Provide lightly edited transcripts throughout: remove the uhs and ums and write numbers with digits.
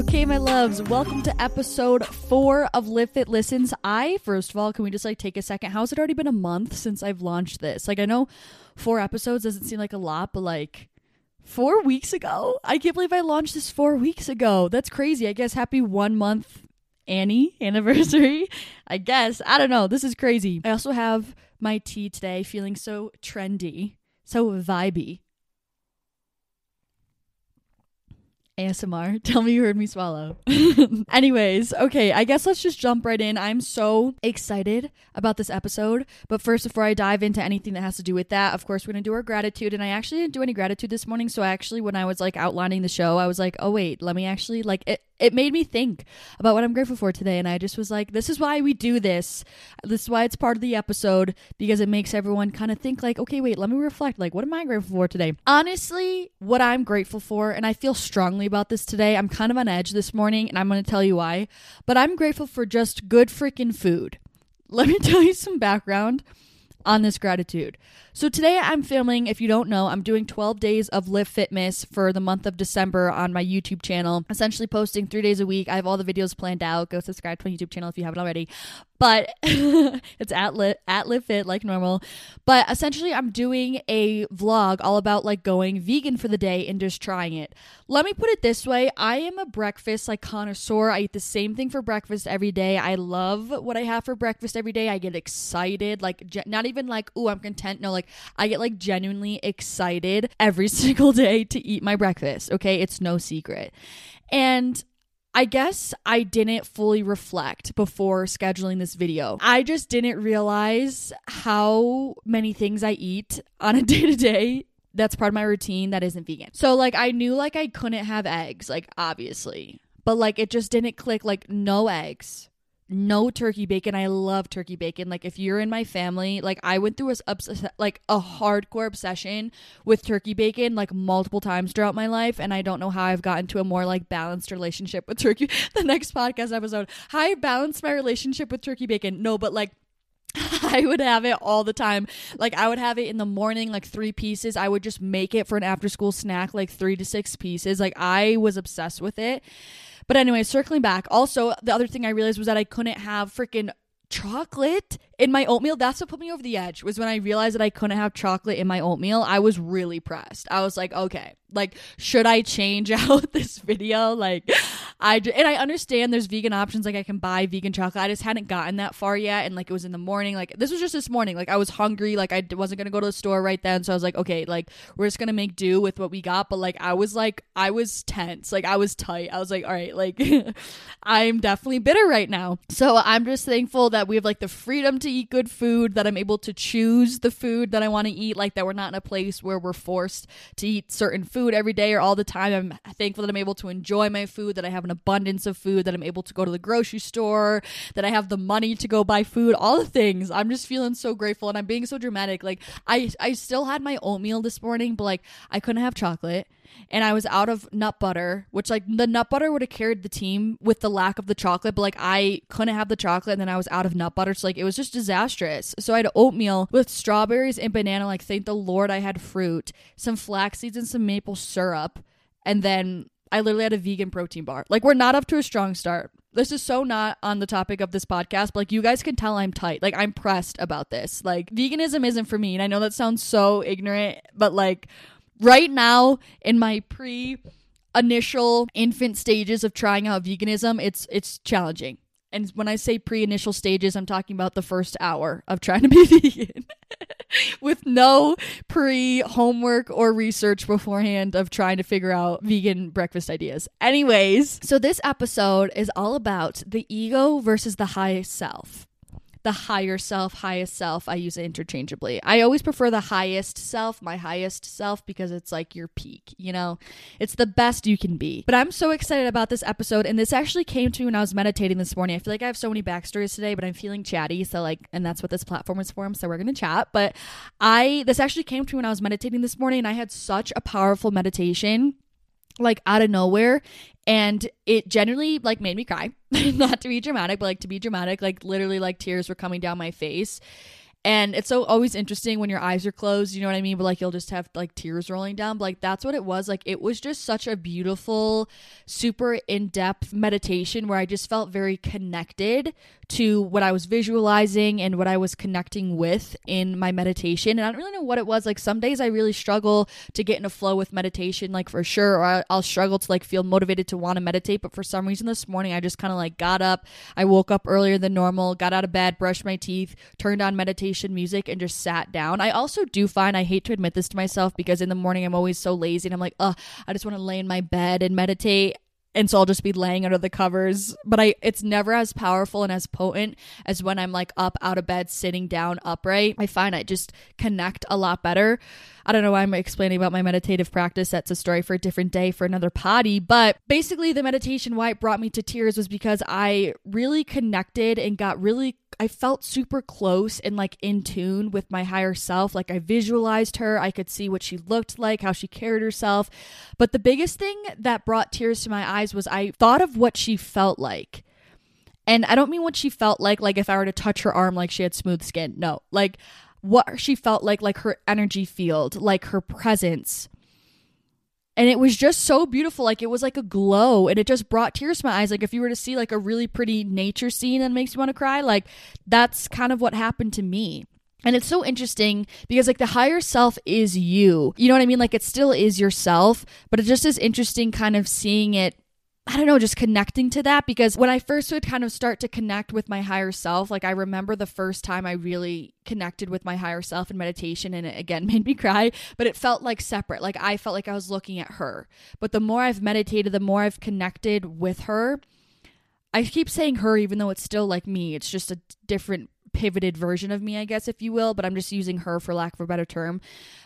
Okay, my loves, welcome to episode 4 of Livfiit Listens. First of all, can we just take a second? How's it already been a month since I've launched this? I know 4 episodes doesn't seem like a lot, but 4 weeks ago? I can't believe I launched this 4 weeks ago. That's crazy. I guess happy 1 month anniversary. I guess. I don't know. This is crazy. I also have my tea today feeling so trendy, so vibey. ASMR. Tell me you heard me swallow. Anyways, okay, I guess let's just jump right in. I'm so excited about this episode, but first, before I dive into anything that has to do with that, of course, we're going to do our gratitude, and I actually didn't do any gratitude this morning, so actually, when I was outlining the show, I was oh wait, let me actually, it made me think about what I'm grateful for today, and I just was this is why we do this. This is why it's part of the episode, because it makes everyone kind of think okay, wait, let me reflect. What am I grateful for today? Honestly, what I'm grateful for, and I feel strongly about this today. I'm kind of on edge this morning, and I'm going to tell you why, but I'm grateful for just good freaking food. Let me tell you some background on this gratitude. So today I'm filming, if you don't know, I'm doing 12 days of Lift Fitness for the month of December on my YouTube channel, essentially posting 3 days a week. I have all the videos planned out. Go subscribe to my YouTube channel if you haven't already. But it's at Livfiit like normal. But essentially, I'm doing a vlog all about going vegan for the day and just trying it. Let me put it this way. I am a breakfast connoisseur. I eat the same thing for breakfast every day. I love what I have for breakfast every day. I get excited. Not even ooh, I'm content. No, I get genuinely excited every single day to eat my breakfast. Okay, it's no secret. And I guess I didn't fully reflect before scheduling this video. I just didn't realize how many things I eat on a day-to-day that's part of my routine that isn't vegan. So I knew I couldn't have eggs, obviously, but it just didn't click, no eggs. No turkey bacon. I love turkey bacon. If you're in my family, I went through a hardcore obsession with turkey bacon, multiple times throughout my life. And I don't know how I've gotten to a more balanced relationship with turkey. The next podcast episode, how I balanced my relationship with turkey bacon. No, but I would have it all the time. I would have it in the morning, 3 pieces. I would just make it for an after school snack, 3 to 6 pieces. I was obsessed with it. But anyway, circling back, also, the other thing I realized was that I couldn't have freaking chocolate in my oatmeal. That's what put me over the edge, was when I realized that I couldn't have chocolate in my oatmeal. I was really pressed. I was okay, should I change out this video? And I understand there's vegan options. I can buy vegan chocolate. I just hadn't gotten that far yet. And it was in the morning. This was just this morning. I was hungry. I wasn't going to go to the store right then. So I was okay, we're just going to make do with what we got. But I was tense. I was tight. I was all right, I'm definitely bitter right now. So I'm just thankful that we have the freedom to eat good food, that I'm able to choose the food that I want to eat, that we're not in a place where we're forced to eat certain food every day or all the time. I'm thankful that I'm able to enjoy my food, that I have an abundance of food, that I'm able to go to the grocery store, that I have the money to go buy food, all the things. I'm just feeling so grateful, and I'm being so dramatic. I still had my oatmeal this morning, but I couldn't have chocolate. And I was out of nut butter, which the nut butter would have carried the team with the lack of the chocolate, but I couldn't have the chocolate, and then I was out of nut butter, so it was just disastrous. So I had oatmeal with strawberries and banana. Thank the Lord I had fruit, some flax seeds, and some maple syrup, and then I literally had a vegan protein bar. We're not up to a strong start. This is so not on the topic of this podcast, but you guys can tell I'm tight. I'm pressed about this. Veganism isn't for me, and I know that sounds so ignorant, but right now, in my pre-initial infant stages of trying out veganism, it's challenging. And when I say pre-initial stages, I'm talking about the first hour of trying to be vegan with no pre-homework or research beforehand of trying to figure out vegan breakfast ideas. Anyways, so this episode is all about the ego versus the high self. the higher self, highest self. I use it interchangeably. I always prefer the highest self, my highest self, because it's like your peak, you know, it's the best you can be. But I'm so excited about this episode. And this actually came to me when I was meditating this morning. I feel like I have so many backstories today, but I'm feeling chatty. So like, and that's what this platform is for. So we're going to chat. But this actually came to me when I was meditating this morning, and I had such a powerful meditation, like out of nowhere. And it generally like made me cry, not to be dramatic, but like to be dramatic, like literally like tears were coming down my face. And it's so always interesting when your eyes are closed, you know what I mean? But like, you'll just have like tears rolling down. But like, that's what it was. Like, it was just such a beautiful, super in-depth meditation where I just felt very connected to what I was visualizing and what I was connecting with in my meditation. And I don't really know what it was. Like, some days I really struggle to get in a flow with meditation, like for sure, or I'll struggle to like feel motivated to want to meditate. But for some reason this morning, I just kind of like got up. I woke up earlier than normal, got out of bed, brushed my teeth, turned on meditation music, and just sat down. I also do find, I hate to admit this to myself, because in the morning I'm always so lazy and I'm like, I just want to lay in my bed and meditate. And so I'll just be laying under the covers, but it's never as powerful and as potent as when I'm like up out of bed, sitting down upright. I find I just connect a lot better. I don't know why I'm explaining about my meditative practice. That's a story for a different day, for another potty. But basically the meditation, why it brought me to tears, was because I really connected and I felt super close and like in tune with my higher self. Like, I visualized her. I could see what she looked like, how she carried herself. But the biggest thing that brought tears to my eyes was I thought of what she felt like. And I don't mean what she felt like if I were to touch her arm, like she had smooth skin. No, like what she felt like her energy field, like her presence. And it was just so beautiful. Like, it was like a glow, and it just brought tears to my eyes. Like, if you were to see like a really pretty nature scene that makes you want to cry, like that's kind of what happened to me. And it's so interesting because like the higher self is you know what I mean? Like, it still is yourself, but it just is interesting kind of seeing it, I don't know, just connecting to that. Because when I first would kind of start to connect with my higher self, like I remember the first time I really connected with my higher self in meditation, and it again made me cry, but it felt like separate. Like, I felt like I was looking at her. But the more I've meditated, the more I've connected with her. I keep saying her, even though it's still like me. It's just a different pivoted version of me, I guess, if you will, but I'm just using her for lack of a better term.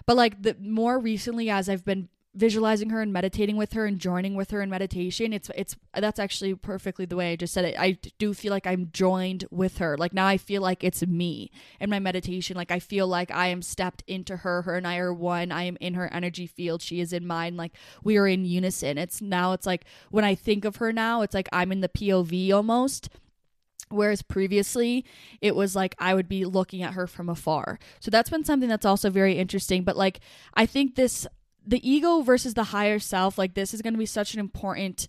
But like the more recently, as I've been visualizing her and meditating with her and joining with her in meditation, it's that's actually perfectly the way I just said it. I do feel like I'm joined with her. Like, now I feel like it's me in my meditation. Like, I feel like I am stepped into her and I are one. I am in her energy field, she is in mine. Like, we are in unison. It's like when I think of her now, it's like I'm in the POV almost. Whereas previously it was like I would be looking at her from afar. So that's been something that's also very interesting. But like, I think the ego versus the higher self, like this is going to be such an important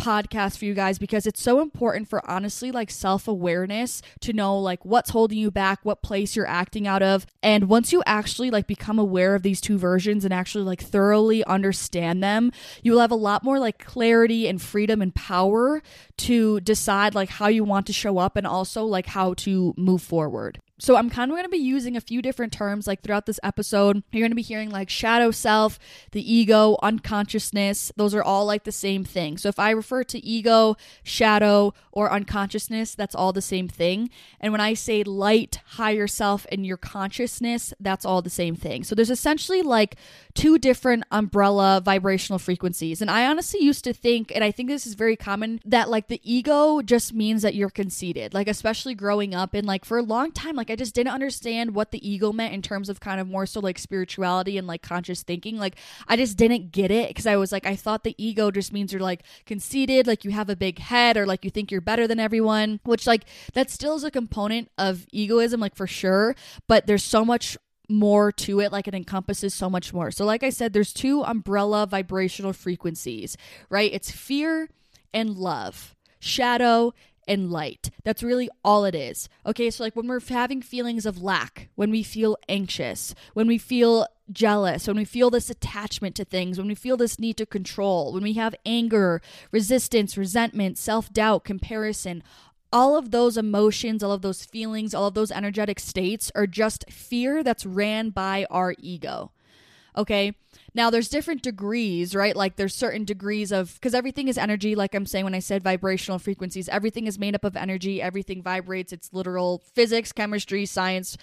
podcast for you guys, because it's so important for honestly like self-awareness to know like what's holding you back, what place you're acting out of. And once you actually like become aware of these two versions and actually like thoroughly understand them, you will have a lot more like clarity and freedom and power to decide like how you want to show up and also like how to move forward. So I'm kind of going to be using a few different terms like throughout this episode. You're going to be hearing like shadow self, the ego, unconsciousness. Those are all like the same thing. So if I refer to ego, shadow, or unconsciousness, that's all the same thing. And when I say light, higher self, and your consciousness, that's all the same thing. So there's essentially like two different umbrella vibrational frequencies. And I honestly used to think, and I think this is very common, that like the ego just means that you're conceited, like especially growing up. And like for a long time, like I just didn't understand what the ego meant in terms of kind of more so like spirituality and like conscious thinking. Like I just didn't get it, because I was like, I thought the ego just means you're like conceited, like you have a big head, or like you think you're better than everyone, which like that still is a component of egoism, like for sure. But there's so much more to it, like it encompasses so much more. So like I said, there's two umbrella vibrational frequencies, right? It's fear and love, shadow and light. That's really all it is. Okay, so like when we're having feelings of lack, when we feel anxious, when we feel jealous, when we feel this attachment to things, when we feel this need to control, when we have anger, resistance, resentment, self-doubt, comparison, all of those emotions, all of those feelings, all of those energetic states are just fear that's ran by our ego. Okay. Now there's different degrees, right? Like there's certain degrees of, because everything is energy. Like I'm saying, when I said vibrational frequencies, everything is made up of energy. Everything vibrates. It's literal physics, chemistry, science,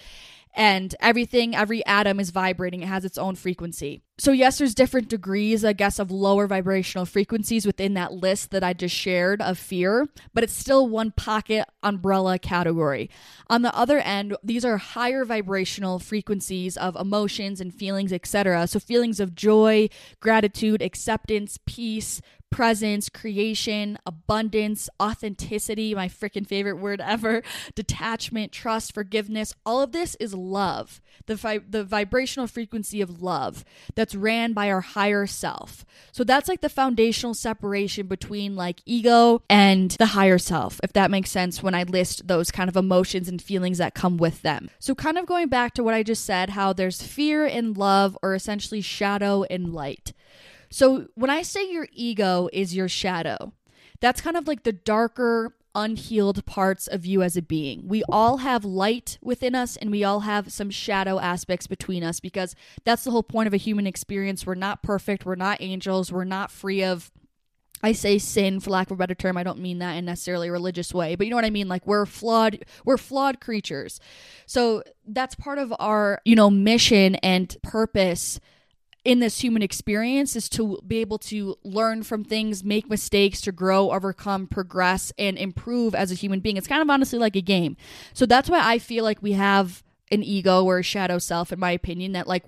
and everything, every atom is vibrating. It has its own frequency. So yes, there's different degrees, I guess, of lower vibrational frequencies within that list that I just shared of fear, but it's still one pocket umbrella category. On the other end, these are higher vibrational frequencies of emotions and feelings, etc. So feelings of joy, gratitude, acceptance, peace, presence, creation, abundance, authenticity, my freaking favorite word ever, detachment, trust, forgiveness. All of this is love, the vibrational frequency of love that's ran by our higher self. So that's like the foundational separation between like ego and the higher self, if that makes sense, when I list those kind of emotions and feelings that come with them. So kind of going back to what I just said, how there's fear and love, or essentially shadow and light. So when I say your ego is your shadow, that's kind of like the darker, unhealed parts of you as a being. We all have light within us and we all have some shadow aspects between us, because that's the whole point of a human experience. We're not perfect. We're not angels. We're not free of, I say, sin, for lack of a better term. I don't mean that in necessarily a religious way, but you know what I mean? Like we're flawed creatures. So that's part of our, mission and purpose in this human experience, is to be able to learn from things, make mistakes, to grow, overcome, progress, and improve as a human being. It's kind of honestly like a game. So that's why I feel like we have an ego or a shadow self, in my opinion, that like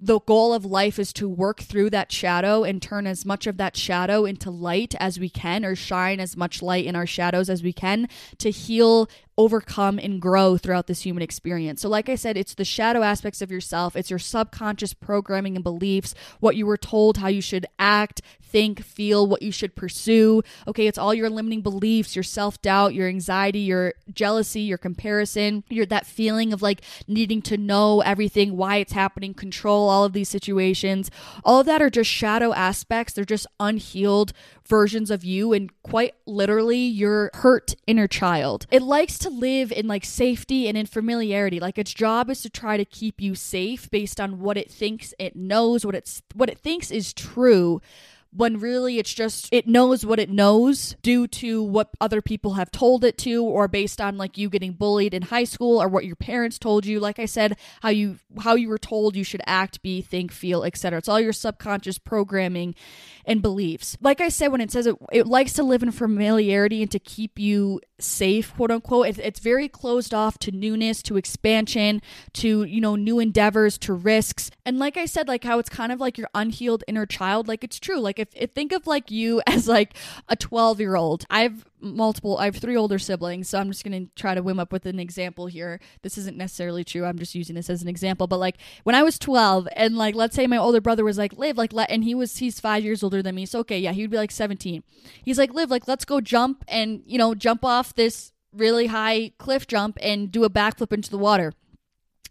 the goal of life is to work through that shadow and turn as much of that shadow into light as we can, or shine as much light in our shadows as we can, to heal, overcome, and grow throughout this human experience. So like I said, it's the shadow aspects of yourself. It's your subconscious programming and beliefs, what you were told, how you should act, think, feel, what you should pursue. Okay, it's all your limiting beliefs, your self-doubt, your anxiety, your jealousy, your comparison, that feeling of like needing to know everything, why it's happening, control all of these situations. All of that are just shadow aspects. They're just unhealed versions of you, and quite literally your hurt inner child. It likes to live in like safety and in familiarity. Like its job is to try to keep you safe based on what it thinks it knows, what it thinks is true, when really it's just, it knows what it knows due to what other people have told it to, or based on like you getting bullied in high school, or what your parents told you. Like I said, how you were told you should act, be, think, feel, etc. It's all your subconscious programming and beliefs. Like I said, when it says it likes to live in familiarity and to keep you safe, quote unquote, it's very closed off to newness, to expansion, to, new endeavors, to risks. And like I said, like how it's kind of like your unhealed inner child. Like it's true. Like if think of like you as like a 12-year-old. I have 3 older siblings, so I'm just going to try to whim up with an example here. This isn't necessarily true. I'm just using this as an example. But like when I was 12, and like let's say my older brother was like, Liv, like, and he's 5 years older than me. So okay, yeah, he would be like 17. He's like, Liv, like let's go jump and, jump off this really high cliff jump and do a backflip into the water.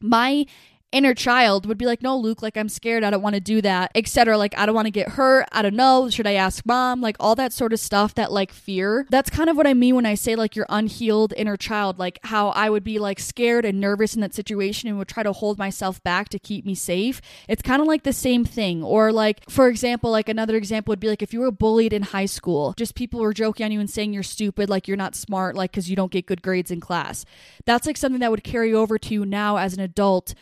My inner child would be like, no, Luke, like I'm scared. I don't want to do that, etc. Like I don't want to get hurt. I don't know. Should I ask mom? Like all that sort of stuff, that like fear. That's kind of what I mean when I say like your unhealed inner child, like how I would be like scared and nervous in that situation and would try to hold myself back to keep me safe. It's kind of like the same thing. Or like, for example, like another example would be like if you were bullied in high school, just people were joking on you and saying you're stupid, like you're not smart, like because you don't get good grades in class. That's like something that would carry over to you now as an adult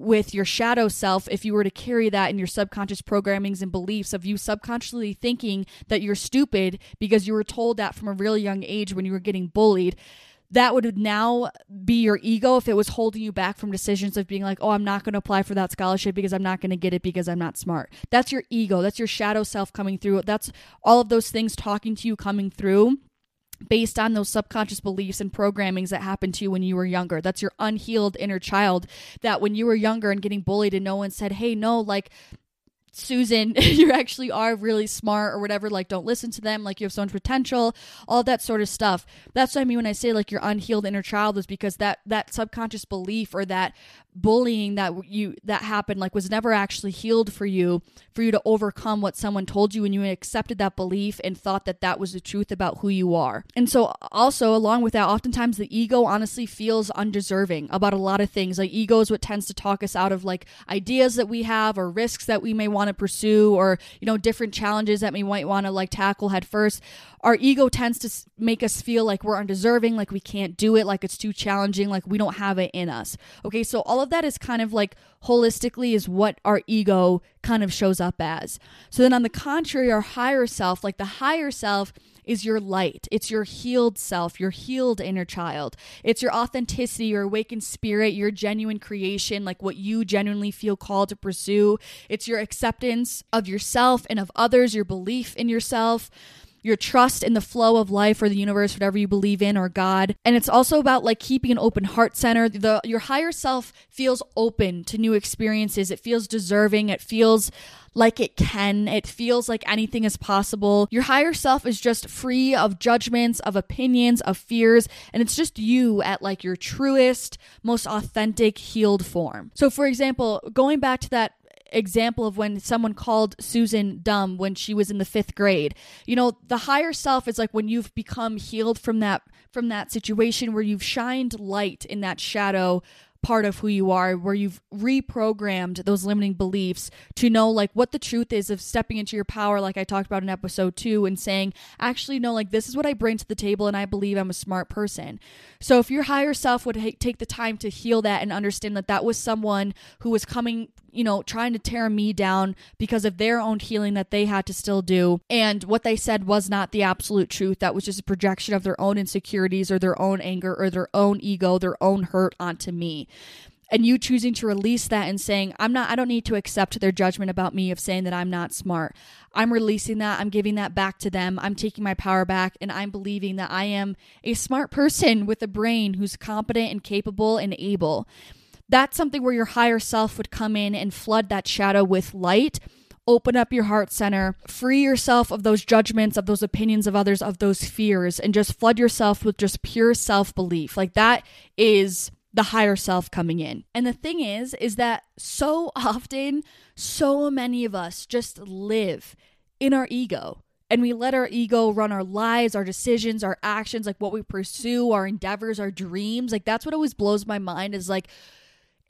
with your shadow self, if you were to carry that in your subconscious programmings and beliefs of you subconsciously thinking that you're stupid because you were told that from a really young age when you were getting bullied. That would now be your ego if it was holding you back from decisions of being like, oh, I'm not going to apply for that scholarship because I'm not going to get it because I'm not smart. That's your ego. That's your shadow self coming through. That's all of those things talking to you, coming through based on those subconscious beliefs and programmings that happened to you when you were younger. That's your unhealed inner child, that when you were younger and getting bullied and no one said, hey, no, like Susan, you actually are really smart or whatever, like don't listen to them, like you have so much potential, all that sort of stuff. That's what I mean when I say like your unhealed inner child is because that subconscious belief or that bullying that happened like was never actually healed for you to overcome what someone told you, and you accepted that belief and thought that was the truth about who you are. And so also along with that, oftentimes the ego honestly feels undeserving about a lot of things. Like ego is what tends to talk us out of like ideas that we have or risks that we may want to pursue, or you know, different challenges that we might want to like tackle head first. Our ego tends to make us feel like we're undeserving, like we can't do it, like it's too challenging, like we don't have it in us. Okay, so all of that is kind of like holistically is what our ego kind of shows up as. So then on the contrary, our higher self, like the higher self is your light. It's your healed self, your healed inner child. It's your authenticity, your awakened spirit, your genuine creation, like what you genuinely feel called to pursue. It's your acceptance of yourself and of others, your belief in yourself, your trust in the flow of life or the universe, whatever you believe in, or God. And it's also about like keeping an open heart center. Your higher self feels open to new experiences. It feels deserving. It feels like it can. It feels like anything is possible. Your higher self is just free of judgments, of opinions, of fears, and it's just you at like your truest, most authentic, healed form. So for example, going back to that example of when someone called Susan dumb when she was in the 5th grade. You know, the higher self is like when you've become healed from that situation where you've shined light in that shadow part of who you are, where you've reprogrammed those limiting beliefs to know like what the truth is of stepping into your power, like I talked about in episode 2, and saying, actually, no, like this is what I bring to the table and I believe I'm a smart person. So if your higher self would take the time to heal that and understand that was someone who was coming, you know, trying to tear me down because of their own healing that they had to still do. And what they said was not the absolute truth. That was just a projection of their own insecurities or their own anger or their own ego, their own hurt onto me. And you choosing to release that and saying, I don't need to accept their judgment about me of saying that I'm not smart. I'm releasing that. I'm giving that back to them. I'm taking my power back, and I'm believing that I am a smart person with a brain who's competent and capable and able. That's something where your higher self would come in and flood that shadow with light, open up your heart center, free yourself of those judgments, of those opinions of others, of those fears, and just flood yourself with just pure self-belief. Like that is the higher self coming in. And the thing is that so often, so many of us just live in our ego. And we let our ego run our lives, our decisions, our actions, like what we pursue, our endeavors, our dreams. Like that's what always blows my mind is like,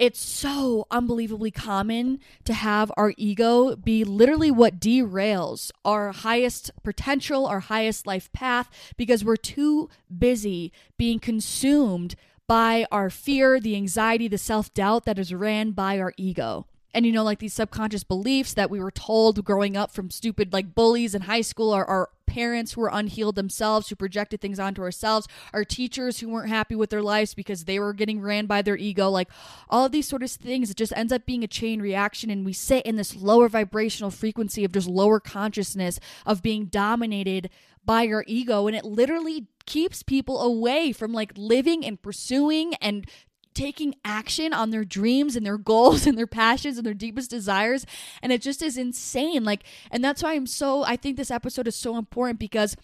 it's so unbelievably common to have our ego be literally what derails our highest potential, our highest life path, because we're too busy being consumed by our fear, the anxiety, the self-doubt that is ran by our ego. And, you know, like these subconscious beliefs that we were told growing up from stupid like bullies in high school, our parents who were unhealed themselves, who projected things onto ourselves, our teachers who weren't happy with their lives because they were getting ran by their ego, like all of these sort of things, it just ends up being a chain reaction. And we sit in this lower vibrational frequency of just lower consciousness of being dominated by our ego. And it literally keeps people away from like living and pursuing and taking action on their dreams and their goals and their passions and their deepest desires. And it just is insane. Like, and that's why I think this episode is so important, because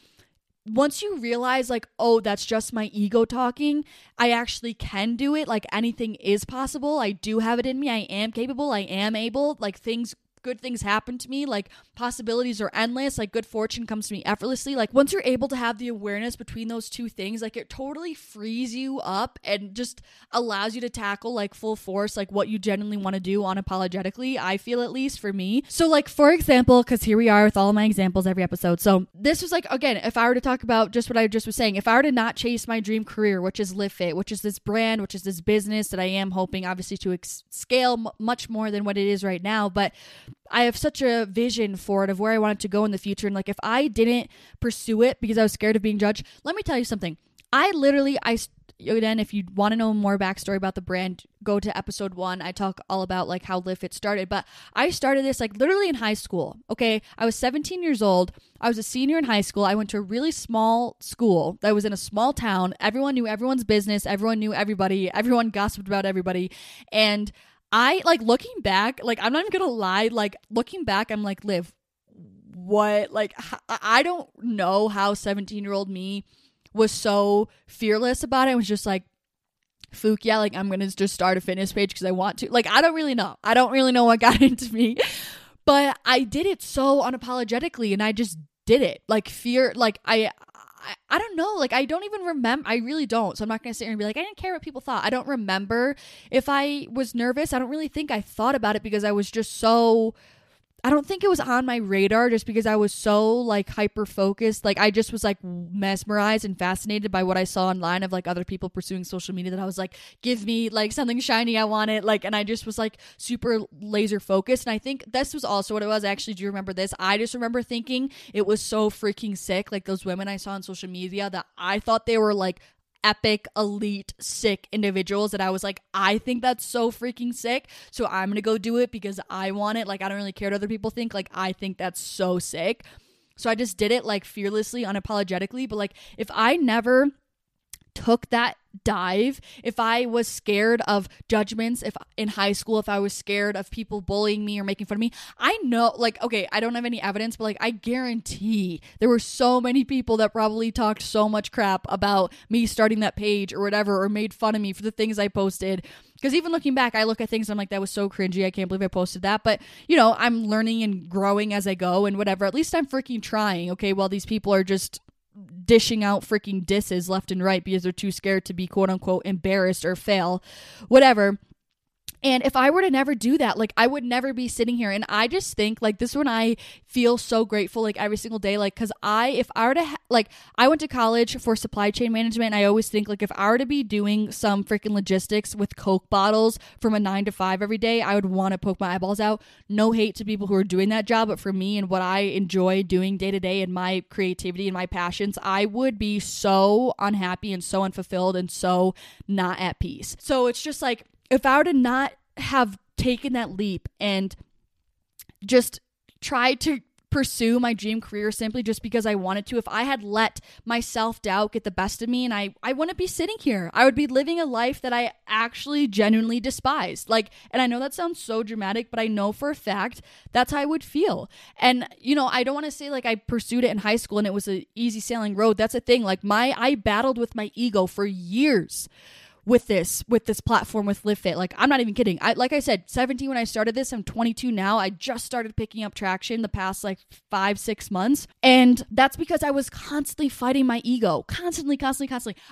once you realize like, oh, that's just my ego talking, I actually can do it. Like anything is possible. I do have it in me. I am capable. I am able. Like good things happen to me, like possibilities are endless, like good fortune comes to me effortlessly. Like once you're able to have the awareness between those two things, like it totally frees you up and just allows you to tackle like full force, like what you genuinely want to do unapologetically, I feel, at least for me. So like, for example, because here we are with all my examples every episode. So this was like, again, if I were to talk about just what I just was saying, if I were to not chase my dream career, which is Livfiit, which is this brand, which is this business that I am hoping obviously to scale much more than what it is right now, but I have such a vision for it of where I want it to go in the future. And like, if I didn't pursue it because I was scared of being judged, let me tell you something. Again, if you want to know more backstory about the brand, go to episode 1. I talk all about like how Livfiit started, but I started this like literally in high school. Okay. I was 17 years old. I was a senior in high school. I went to a really small school that was in a small town. Everyone knew everyone's business. Everyone knew everybody. Everyone gossiped about everybody. And I like looking back, like I'm not even gonna lie, like looking back, I'm like, Liv, what? Like, I don't know how 17-year-old me was so fearless about it. I was just like, Fook, yeah, like I'm gonna just start a fitness page because I want to. Like, I don't really know. I don't really know what got into me, but I did it so unapologetically, and I just did it. Like fear, like I don't know. Like, I don't even remember. I really don't. So I'm not going to sit here and be like, I didn't care what people thought. I don't remember if I was nervous. I don't really think I thought about it because I was just so, I don't think it was on my radar just because I was so like hyper focused. Like I just was like mesmerized and fascinated by what I saw online of like other people pursuing social media that I was like, give me like something shiny. I want it. Like, and I just was like super laser focused. And I think this was also what it was. Actually, do you remember this? I just remember thinking it was so freaking sick. Like those women I saw on social media that I thought they were like epic, elite, sick individuals that I was like, I think that's so freaking sick. So I'm going to go do it because I want it. Like, I don't really care what other people think. Like, I think that's so sick. So I just did it like fearlessly, unapologetically. But like, if I never took that dive, if I was scared of judgments, if in high school, if I was scared of people bullying me or making fun of me, I know, like, okay, I don't have any evidence, but like, I guarantee there were so many people that probably talked so much crap about me starting that page or whatever, or made fun of me for the things I posted. Because even looking back, I look at things and I'm like, that was so cringy. I can't believe I posted that. But, you know, I'm learning and growing as I go and whatever. At least I'm freaking trying, okay, while these people are just dishing out freaking disses left and right because they're too scared to be quote unquote embarrassed or fail, whatever. And if I were to never do that, like I would never be sitting here. And I just think like this one, I feel so grateful like every single day. Like, cause if I were to like, I went to college for supply chain management. And I always think like if I were to be doing some freaking logistics with Coke bottles from a 9 to 5 every day, I would want to poke my eyeballs out. No hate to people who are doing that job. But for me and what I enjoy doing day to day and my creativity and my passions, I would be so unhappy and so unfulfilled and so not at peace. So it's just like, if I were to not have taken that leap and just tried to pursue my dream career simply just because I wanted to, if I had let my self-doubt get the best of me, and I wouldn't be sitting here. I would be living a life that I actually genuinely despised. Like, and I know that sounds so dramatic, but I know for a fact that's how I would feel. And, you know, I don't want to say like I pursued it in high school and it was an easy sailing road. That's a thing. Like I battled with my ego for years with this platform, with Livfiit. Like, I'm not even kidding. Like I said, 17 when I started this, I'm 22 now. I just started picking up traction the past like 5-6 months. And that's because I was constantly fighting my ego, constantly.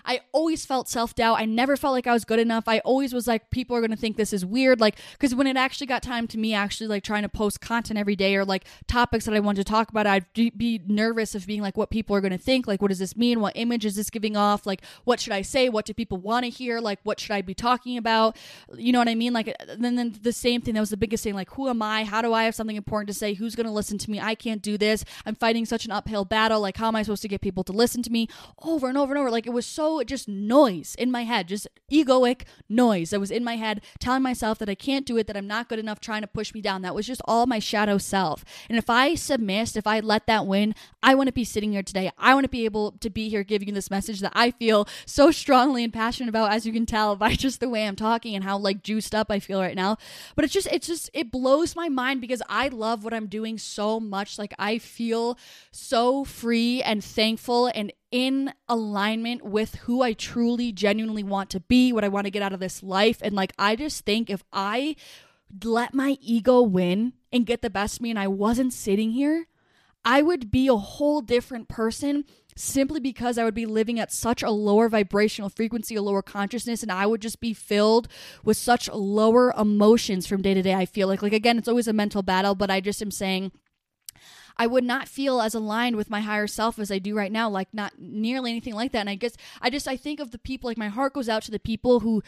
I always felt self-doubt. I never felt like I was good enough. I always was like, people are going to think this is weird. Like, because when it actually got time to me actually like trying to post content every day or like topics that I wanted to talk about, I'd be nervous of being like, what people are going to think? Like, what does this mean? What image is this giving off? Like, what should I say? What do people want to hear? Like, what should I be talking about? You know what I mean? Like, then the same thing, that was the biggest thing. Like, who am I? How do I have something important to say? Who's going to listen to me? I can't do this. I'm fighting such an uphill battle. Like, how am I supposed to get people to listen to me? Over and over and over. Like, it was so just noise in my head, just egoic noise that was in my head telling myself that I can't do it, that I'm not good enough, trying to push me down. That was just all my shadow self. And if I submissed, if I let that win, I wouldn't be sitting here today. I wouldn't be able to be here giving you this message that I feel so strongly and passionate about, as you can tell by just the way I'm talking and how like juiced up I feel right now. But it blows my mind because I love what I'm doing so much. Like, I feel so free and thankful and in alignment with who I truly genuinely want to be, what I want to get out of this life. And like, I just think if I let my ego win and get the best of me and I wasn't sitting here, I would be a whole different person, simply because I would be living at such a lower vibrational frequency, a lower consciousness, and I would just be filled with such lower emotions from day to day. I feel like again, it's always a mental battle, but I just am saying I would not feel as aligned with my higher self as I do right now, like not nearly anything like that. And I guess I think of the people, like my heart goes out to the people who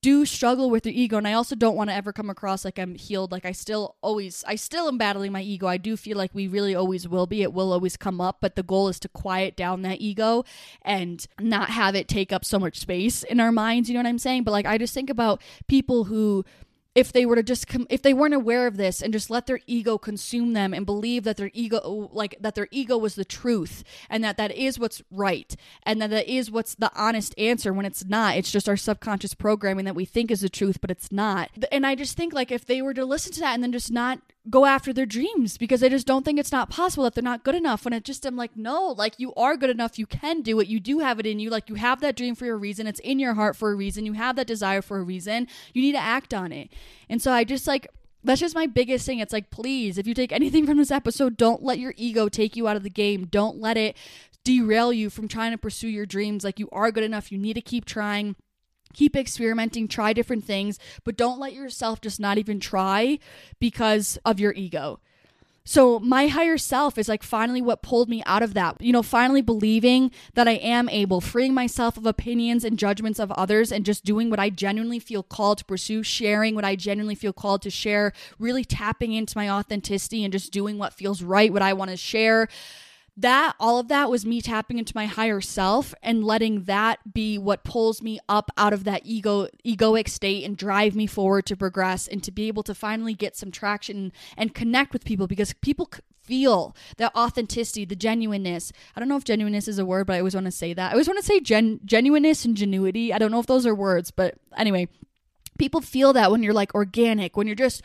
do struggle with their ego. And I also don't want to ever come across like I'm healed. Like I still am battling my ego. I do feel like we really always will be. It will always come up, but the goal is to quiet down that ego and not have it take up so much space in our minds. You know what I'm saying? But like, I just think about people who if they were to just if they weren't aware of this and just let their ego consume them and believe that their ego was the truth, and that is what's right, and that is what's the honest answer, when it's not. It's just our subconscious programming that we think is the truth, but it's not. And I just think, like, if they were to listen to that and then just not go after their dreams, because I just don't think it's not possible that they're not good enough, when it just, I'm like, no, like, you are good enough. You can do it. You do have it in you. Like, you have that dream for a reason. It's in your heart for a reason. You have that desire for a reason. You need to act on it. And so I just, like, that's just my biggest thing. It's like, please, if you take anything from this episode, don't let your ego take you out of the game. Don't let it derail you from trying to pursue your dreams. Like, you are good enough. You need to keep trying. Keep experimenting, try different things, but don't let yourself just not even try because of your ego. So my higher self is, like, finally what pulled me out of that, you know, finally believing that I am able, freeing myself of opinions and judgments of others, and just doing what I genuinely feel called to pursue, sharing what I genuinely feel called to share, really tapping into my authenticity and just doing what feels right, what I want to share. That, all of that was me tapping into my higher self and letting that be what pulls me up out of that egoic state and drive me forward to progress and to be able to finally get some traction and connect with people, because people feel that authenticity, the genuineness. I don't know if genuineness is a word, but I always want to say that. I always want to say genuineness and genuity. I don't know if those are words, but anyway, people feel that when you're, like, organic, when you're just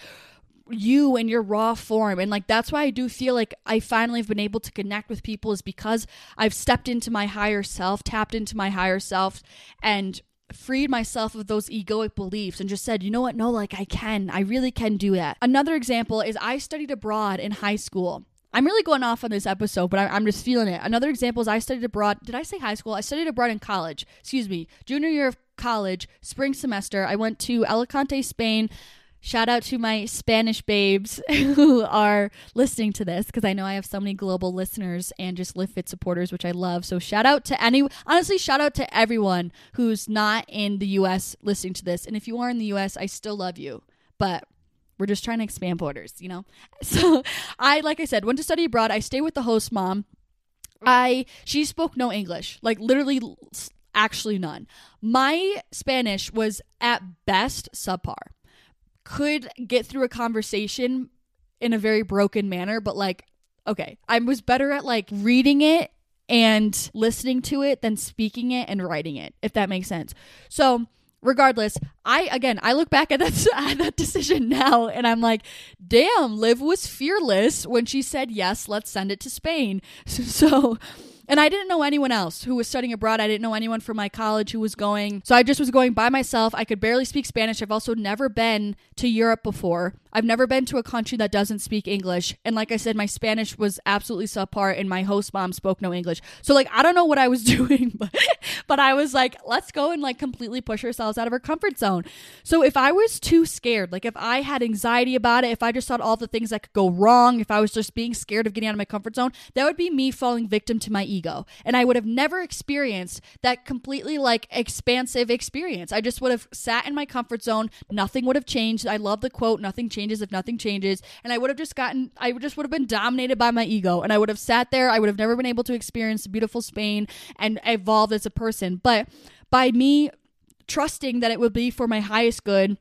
you and your raw form. And, like, that's why I do feel like I finally have been able to connect with people, is because I've stepped into my higher self, tapped into my higher self, and freed myself of those egoic beliefs and just said, you know what? No, like, I really can do that. Another example is I studied abroad in high school. I'm really going off on this episode, but I'm just feeling it. Another example is I studied abroad. Did I say high school? I studied abroad in college. Excuse me. Junior year of college, spring semester, I went to Alicante, Spain. Shout out to my Spanish babes who are listening to this, because I know I have so many global listeners and just LiveFit supporters, which I love. So shout out to shout out to everyone who's not in the US listening to this. And if you are in the US, I still love you, but we're just trying to expand borders, you know? So I, like I said, went to study abroad. I stayed with the host mom. She spoke no English, like, literally actually none. My Spanish was at best subpar. Could get through a conversation in a very broken manner, but, like, okay, I was better at, like, reading it and listening to it than speaking it and writing it, if that makes sense. So regardless, I look back at that decision now and I'm like, damn, Liv was fearless when she said, yes, let's send it to Spain. So and I didn't know anyone else who was studying abroad. I didn't know anyone from my college who was going. So I just was going by myself. I could barely speak Spanish. I've also never been to Europe before. I've never been to a country that doesn't speak English. And like I said, my Spanish was absolutely subpar and my host mom spoke no English. So, like, I don't know what I was doing, but I was like, let's go and, like, completely push ourselves out of our comfort zone. So if I was too scared, like, if I had anxiety about it, if I just thought all the things that could go wrong, if I was just being scared of getting out of my comfort zone, that would be me falling victim to my ego. And I would have never experienced that completely, like, expansive experience. I just would have sat in my comfort zone. Nothing would have changed. I love the quote, nothing changes if nothing changes. And I just would have been dominated by my ego. And I would have sat there. I would have never been able to experience beautiful Spain and evolve as a person. But by me trusting that it would be for my highest good,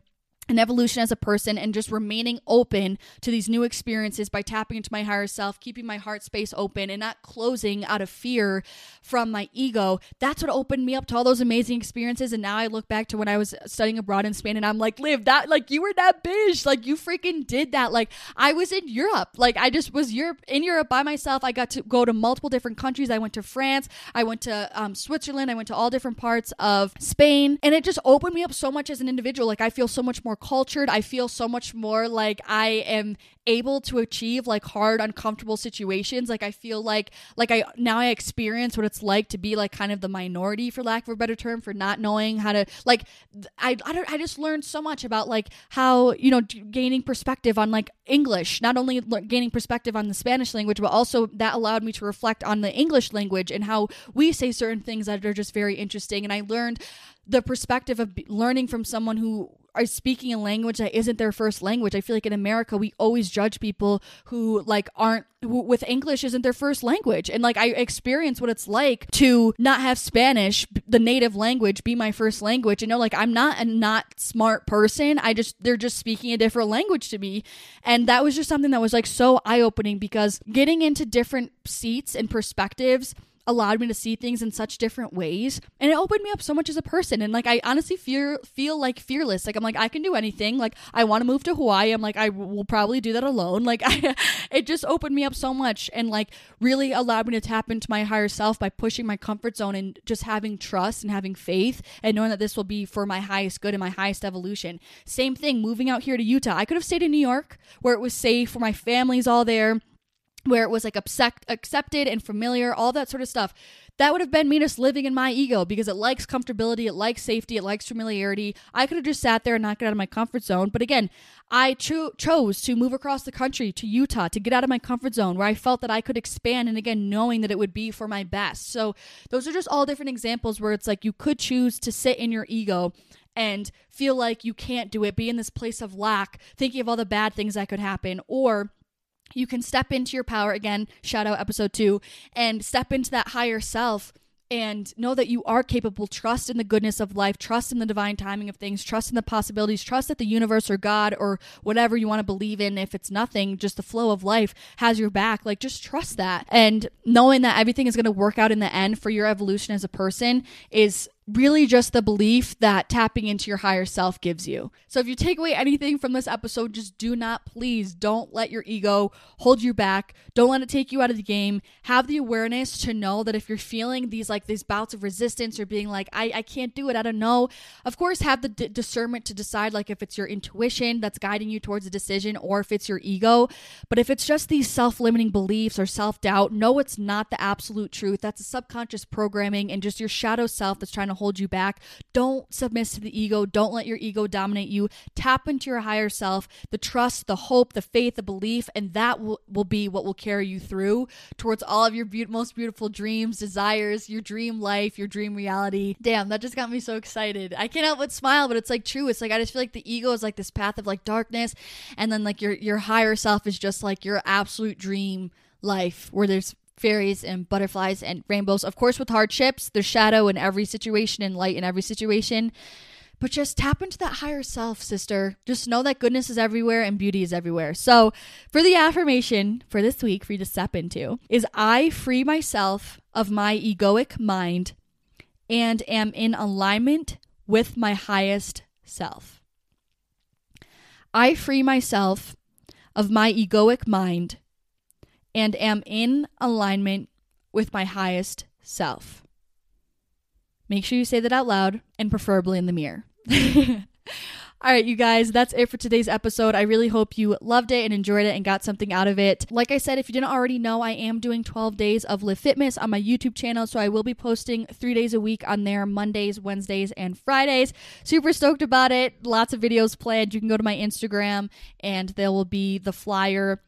an evolution as a person, and just remaining open to these new experiences by tapping into my higher self, keeping my heart space open and not closing out of fear from my ego. That's what opened me up to all those amazing experiences. And now I look back to when I was studying abroad in Spain and I'm like, Liv, that, like, you were that bitch. Like, you freaking did that. Like, I was in Europe. Like, I just was in Europe by myself. I got to go to multiple different countries. I went to France. I went to Switzerland. I went to all different parts of Spain. And it just opened me up so much as an individual. Like, I feel so much more cultured. I feel so much more like I am able to achieve, like, hard, uncomfortable situations. Like, I feel like I experience what it's like to be, like, kind of the minority, for lack of a better term, for not knowing how to, like, I just learned so much about, like, how, you know, gaining perspective on, like, English, not only gaining perspective on the Spanish language, but also that allowed me to reflect on the English language and how we say certain things that are just very interesting. And I learned the perspective of learning from someone who are speaking a language that isn't their first language. I feel like in America, we always judge people who with English isn't their first language. And like, I experience what it's like to not have Spanish, the native language, be my first language. You know, like I'm not a not smart person. They're just speaking a different language to me. And that was just something that was like so eye-opening, because getting into different seats and perspectives allowed me to see things in such different ways, and it opened me up so much as a person. And like, I honestly feel like fearless. Like, I'm like, I can do anything. Like, I want to move to Hawaii. I'm like, I will probably do that alone. Like, it just opened me up so much, and like really allowed me to tap into my higher self by pushing my comfort zone and just having trust and having faith and knowing that this will be for my highest good and my highest evolution. Same thing moving out here to Utah. I could have stayed in New York, where it was safe, where my family's all there, where it was like accepted and familiar, all that sort of stuff. That would have been me just living in my ego, because it likes comfortability, it likes safety, it likes familiarity. I could have just sat there and not get out of my comfort zone. But again, I chose to move across the country to Utah to get out of my comfort zone, where I felt that I could expand, and again, knowing that it would be for my best. So those are just all different examples where it's like you could choose to sit in your ego and feel like you can't do it, be in this place of lack, thinking of all the bad things that could happen, or you can step into your power, again, shout out episode 2, and step into that higher self and know that you are capable. Trust in the goodness of life, trust in the divine timing of things, trust in the possibilities, trust that the universe or God or whatever you want to believe in, if it's nothing, just the flow of life has your back. Like, just trust that. And knowing that everything is going to work out in the end for your evolution as a person is really just the belief that tapping into your higher self gives you. So if you take away anything from this episode, just don't let your ego hold you back. Don't let it take you out of the game. Have the awareness to know that if you're feeling these bouts of resistance, or being like, I can't do it, I don't know. Of course, have the discernment to decide, like, if it's your intuition that's guiding you towards a decision, or if it's your ego. But if it's just these self-limiting beliefs or self-doubt, know it's not the absolute truth. That's a subconscious programming and just your shadow self that's trying to hold you back. Don't submit to the ego. Don't let your ego dominate you. Tap into your higher self, the trust, the hope, the faith, the belief, and that will be what will carry you through towards all of your most beautiful dreams, desires, your dream life, your dream reality. Damn, that just got me so excited. I can't help but smile, but it's like true. It's like, I just feel like the ego is like this path of like darkness, and then like your higher self is just like your absolute dream life, where there's fairies and butterflies and rainbows. Of course, with hardships, there's shadow in every situation and light in every situation. But just tap into that higher self, sister. Just know that goodness is everywhere and beauty is everywhere. So for the affirmation for this week for you to step into is, I free myself of my egoic mind and am in alignment with my highest self. I free myself of my egoic mind and am in alignment with my highest self. Make sure you say that out loud, and preferably in the mirror. All right, you guys, that's it for today's episode. I really hope you loved it and enjoyed it and got something out of it. Like I said, if you didn't already know, I am doing 12 days of Livfiitmas on my YouTube channel, so I will be posting 3 days a week on there, Mondays, Wednesdays, and Fridays. Super stoked about it. Lots of videos planned. You can go to my Instagram, and there will be the flyer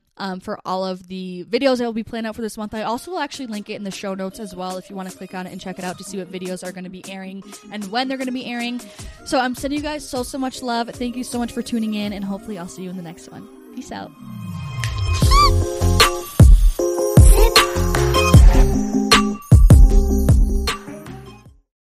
for all of the videos I will be planning out for this month. I also will actually link it in the show notes as well, if you want to click on it and check it out to see what videos are going to be airing and when they're going to be airing. So I'm sending you guys so much love. Thank you so much for tuning in, and hopefully I'll see you in the next one. Peace out.